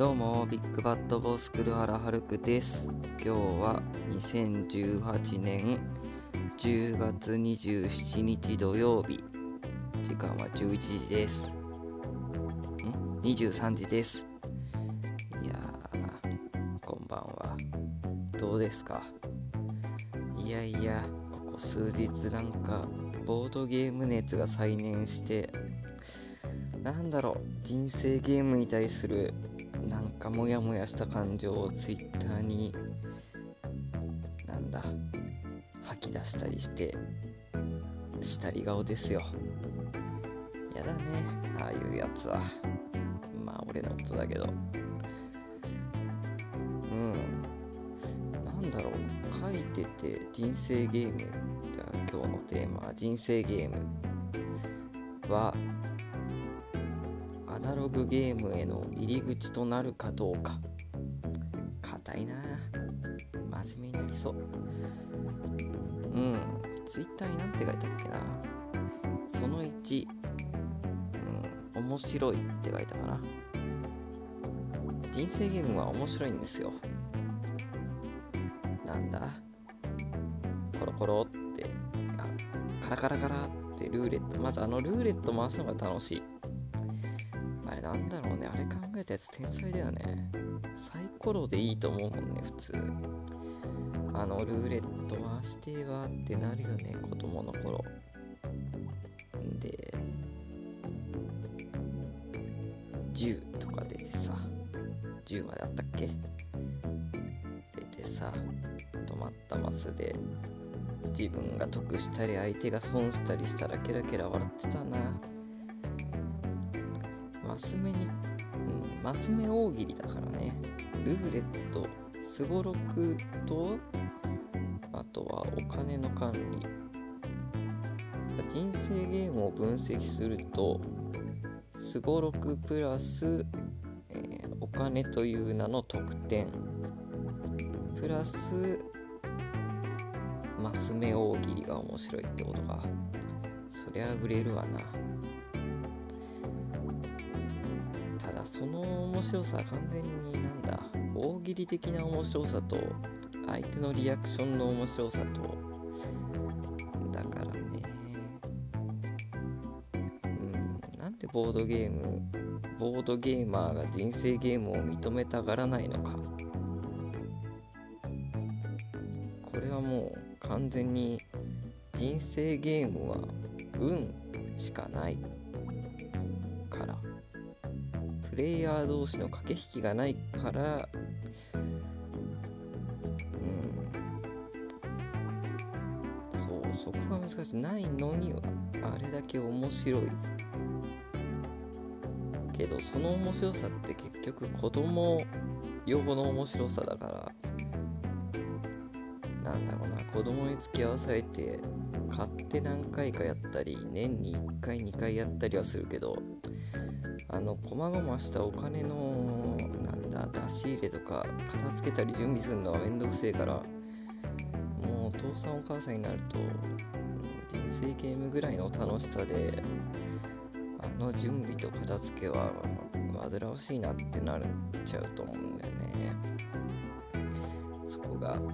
どうもビッグバッドボス黒原はるくです。今日は2018年10月27日土曜日、時間は11時です。23時です。いやー、こんばんは。どうですか？いやいや、ここ数日なんかボードゲーム熱が再燃して、なんだろう、人生ゲームに対するなんかモヤモヤした感情をツイッターに吐き出したりしてしたり顔ですよ。やだね、ああいうやつは。まあ俺のことだけど、なんだろう、書いてて人生ゲーム。じゃあ今日のテーマは人生ゲームはアナログゲームへの入り口となるかどうか。硬いな、真面目になりそう。ツイッターになんて書いたっけな。その1、面白いって書いたかな。人生ゲームは面白いんですよ。なんだ、コロコロって、カラカラカラってルーレット、まずあのルーレット回すのが楽しい。あれなんだろうね、あれ考えたやつ天才だよね。サイコロでいいと思うもんね、普通。あのルーレット回してはってなるよね、子供の頃。で、10とか出てさ、10まであったっけ？出てさ、止まったマスで自分が得したり相手が損したりしたらケラケラ笑ってたな。マス目大喜利だからね。ルーレット、スゴロクと、あとはお金の管理。人生ゲームを分析すると、スゴロクプラス、お金という名の得点プラスマス目大喜利が面白いってことか。そりゃ売れるわな。ただその面白さは完全になんだ、大喜利的な面白さと相手のリアクションの面白さとだからね。なんでボードゲーマーが人生ゲームを認めたがらないのか。これはもう完全に人生ゲームは運しかないから、プレイヤー同士の駆け引きがないから、そう、そこが難しい。ないのにあれだけ面白いけど、その面白さって結局子供用の面白さだから、なんだろうな、子供に付き合わされて買って何回かやったり、年に1回2回やったりはするけど、こまごましたお金の出し入れとか片付けたり準備するのはめんどくせえから、もうお父さんお母さんになると人生ゲームぐらいの楽しさで、あの準備と片付けは煩わしいなってなっちゃうと思うんだよね。そこが問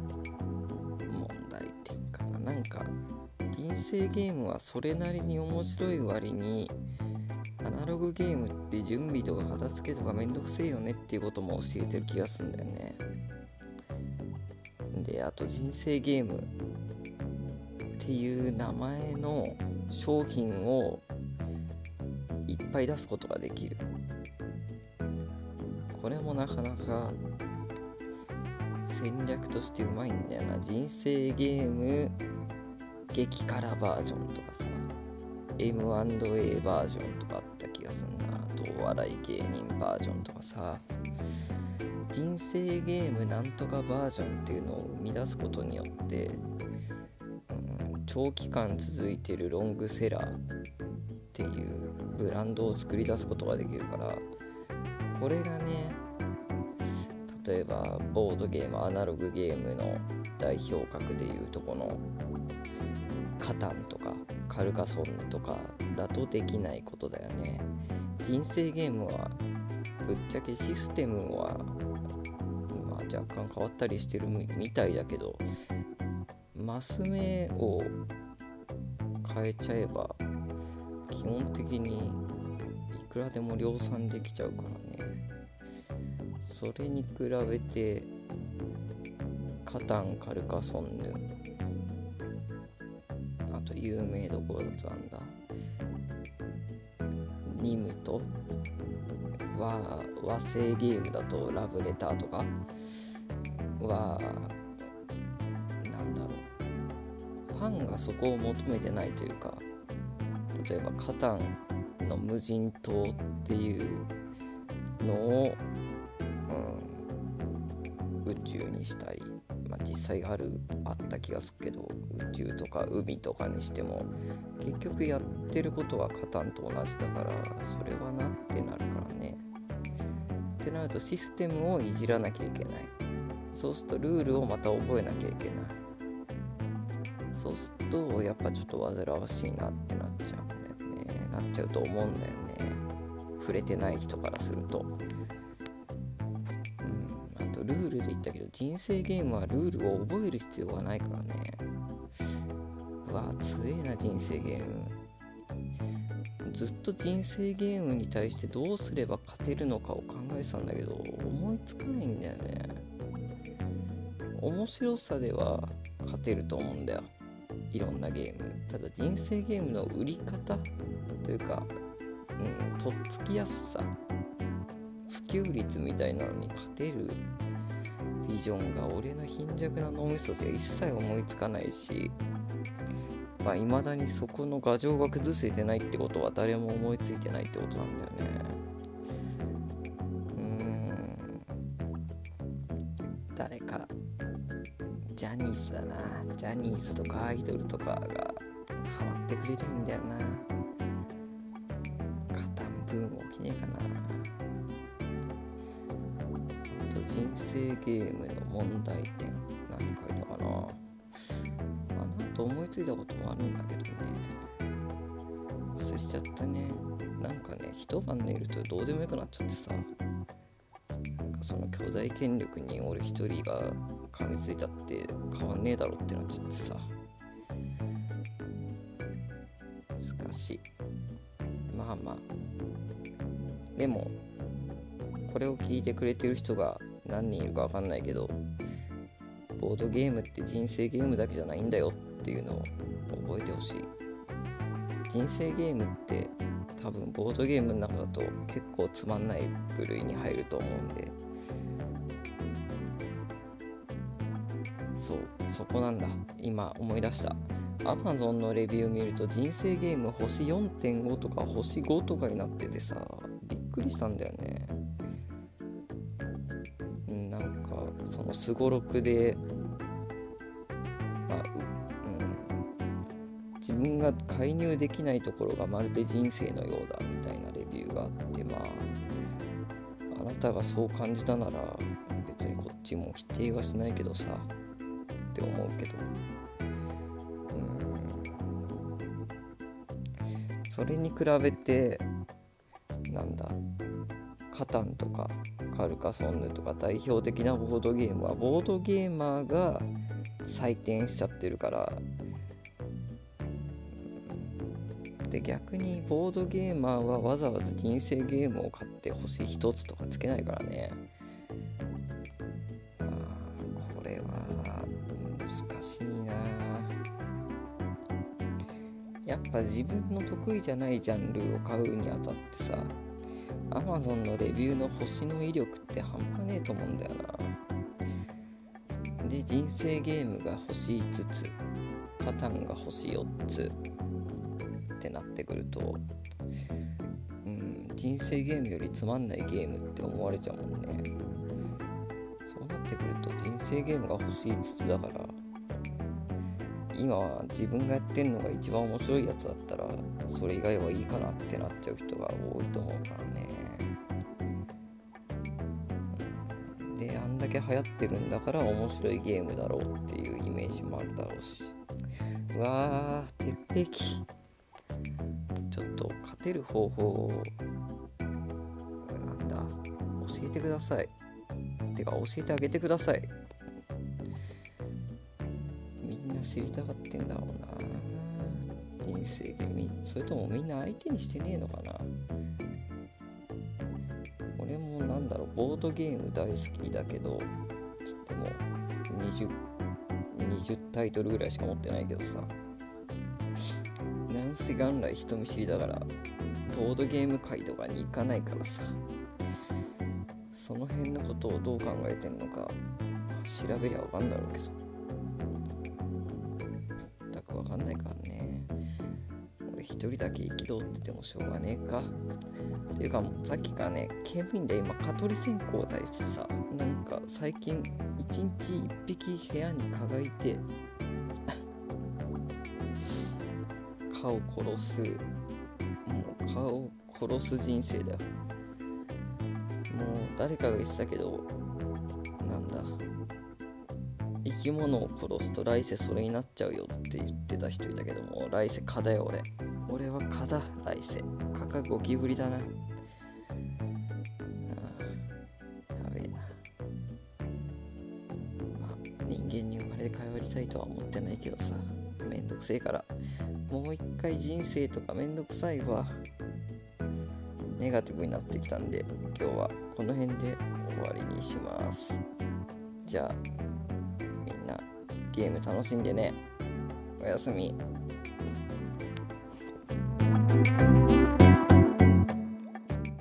題っていうかな。なんか人生ゲームはそれなりに面白い割に、アナログゲームって準備とか片付けとかめんどくせえよねっていうことも教えてる気がするんだよね。で、あと人生ゲームっていう名前の商品をいっぱい出すことができる。これもなかなか戦略としてうまいんだよな。人生ゲーム激辛バージョンとかさ、M&A バージョンとかあった気がするな。あとお笑い芸人バージョンとかさ、人生ゲームなんとかバージョンっていうのを生み出すことによって、長期間続いてるロングセラーっていうブランドを作り出すことができるから、これがね、例えばボードゲーム、アナログゲームの代表格でいうとこのカタンとかカルカソンヌとかだとできないことだよね。人生ゲームはぶっちゃけシステムは、まあ、若干変わったりしてるみたいだけど、マス目を変えちゃえば基本的にいくらでも量産できちゃうからね。それに比べてカタン、カルカソンヌ、あと有名どころだとなんだニムとは和製ゲームだとラブレターとかはなんだろう、ファンがそこを求めてないというか、例えばカタンの無人島っていうのを、宇宙にしたり、まあ、実際あった気がするけど、宇宙とか海とかにしても結局やってることはカタンと同じだから、それはなってなるからね。ってなるとシステムをいじらなきゃいけない。そうするとルールをまた覚えなきゃいけない。そうするとやっぱちょっと煩わしいなってなっちゃうんだよね。なっちゃうと思うんだよね。触れてない人からすると。ルールで言ったけど、人生ゲームはルールを覚える必要がないからね。うわ、強えな人生ゲーム。ずっと人生ゲームに対してどうすれば勝てるのかを考えてたんだけど、思いつかないんだよね。面白さでは勝てると思うんだよ、いろんなゲーム。ただ人生ゲームの売り方というか、とっつきやすさ、普及率みたいなのに勝てるビジョンが俺の貧弱な脳みそでは一切思いつかないし、まあ、未だにそこの牙城が崩せてないってことは誰も思いついてないってことなんだよね。誰かジャニーズだな、ジャニーズとかアイドルとかがハマってくれりゃいいんだよな。カタンブーム起きねえかな。人生ゲームの問題点、何書いたかなあの後思いついたこともあるんだけどね、忘れちゃったね。なんかね、一晩寝るとどうでもよくなっちゃってさ、なんかその巨大権力に俺一人が噛みついたって変わんねえだろってなっちゃってさ、難しい。まあまあ、でもこれを聞いてくれてる人が何人いるか分かんないけど、ボードゲームって人生ゲームだけじゃないんだよっていうのを覚えてほしい。人生ゲームって多分ボードゲームの中だと結構つまんない部類に入ると思うんで、そう、そこなんだ。今思い出した。 Amazon のレビュー見ると人生ゲーム星 4.5 とか星5とかになっててさ、びっくりしたんだよね。そのすごろくで、自分が介入できないところがまるで人生のようだみたいなレビューがあって、まあ、あなたがそう感じたなら別にこっちも否定はしないけどさって思うけど、それに比べてなんだ、カタンとかカルカソンヌとか代表的なボードゲームはボードゲーマーが採点しちゃってるから、で逆にボードゲーマーはわざわざ人生ゲームを買って星1つとかつけないからね。あ、これは難しいな。やっぱ自分の得意じゃないジャンルを買うにあたってさ、Amazon のレビューの星の威力って半端ねえと思うんだよな。で、人生ゲームが星5つ、カタンが星4つってなってくると、人生ゲームよりつまんないゲームって思われちゃうもんね。そうなってくると人生ゲームが星5つだから、今は自分がやってんのが一番面白いやつだったらそれ以外はいいかなってなっちゃう人が多いと思うからね。で、あんだけ流行ってるんだから面白いゲームだろうっていうイメージもあるだろうし、うわー、鉄壁。ちょっと勝てる方法を、なんだ、教えてください。てか教えてあげてください。みんな知りたがってんだろうな。人生でそれともみんな相手にしてねえのかな。俺もなんだろう、ボードゲーム大好きだけどつっても20タイトルぐらいしか持ってないけどさ、なんせ元来人見知りだからボードゲーム会とかに行かないからさ、その辺のことをどう考えてんのか調べりゃ分かんだろうけど、全く分かんないからね。俺一人だけ憤っててもしょうがねえかっていうか、もうさっきからね、警備員で今蚊取り線香だしさ、なんか最近一日一匹部屋に蚊がいて蚊を殺す、もう蚊を殺す人生だよ。もう誰かが言ってたけど、なんだ、生き物を殺すと来世それになっちゃうよって言ってた人いたけども、来世蚊だよ俺は蚊だ、来世蚊かゴキブリだな。やべえな。まあ人間に生まれ変わりたいとは思ってないけどさ、めんどくせえからもう一回人生とかめんどくさいわ。ネガティブになってきたんで、今日はこの辺で終わりにします。じゃあみんなゲーム楽しんでね。おやすみ。